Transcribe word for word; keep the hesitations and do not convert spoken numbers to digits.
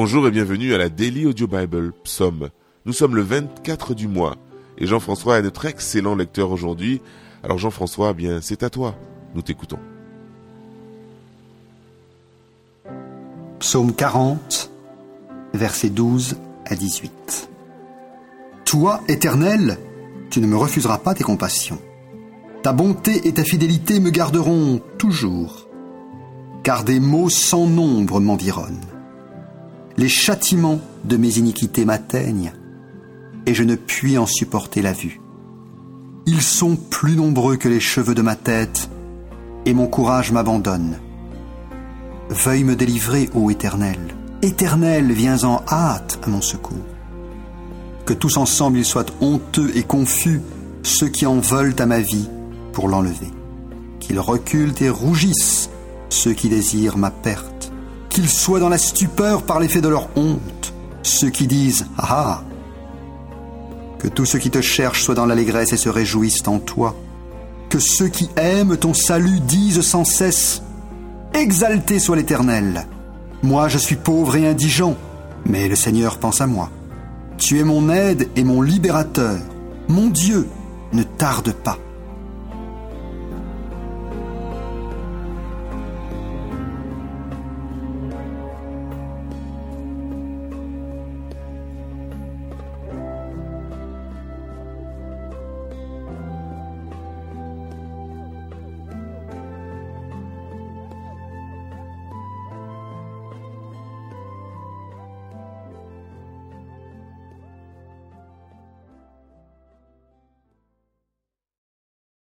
Bonjour et bienvenue à la Daily Audio Bible, psaume. Nous sommes le vingt-quatre du mois et Jean-François est notre excellent lecteur aujourd'hui. Alors Jean-François, eh bien c'est à toi, nous t'écoutons. Psaume quarante, versets douze à dix-huit. Toi, Éternel, tu ne me refuseras pas tes compassions. Ta bonté et ta fidélité me garderont toujours, car des maux sans nombre m'environnent. Les châtiments de mes iniquités m'atteignent, et je ne puis en supporter la vue. Ils sont plus nombreux que les cheveux de ma tête, et mon courage m'abandonne. Veuille me délivrer, ô Éternel. Éternel, viens en hâte à mon secours. Que tous ensemble ils soient honteux et confus, ceux qui en veulent à ma vie, pour l'enlever. Qu'ils reculent et rougissent, ceux qui désirent ma perte. Qu'ils soient dans la stupeur par l'effet de leur honte, ceux qui disent « Ah ah !» Que tous ceux qui te cherchent soient dans l'allégresse et se réjouissent en toi. Que ceux qui aiment ton salut disent sans cesse « Exalté soit l'Éternel ! Moi je suis pauvre et indigent, mais le Seigneur pense à moi. Tu es mon aide et mon libérateur. Mon Dieu, ne tarde pas. »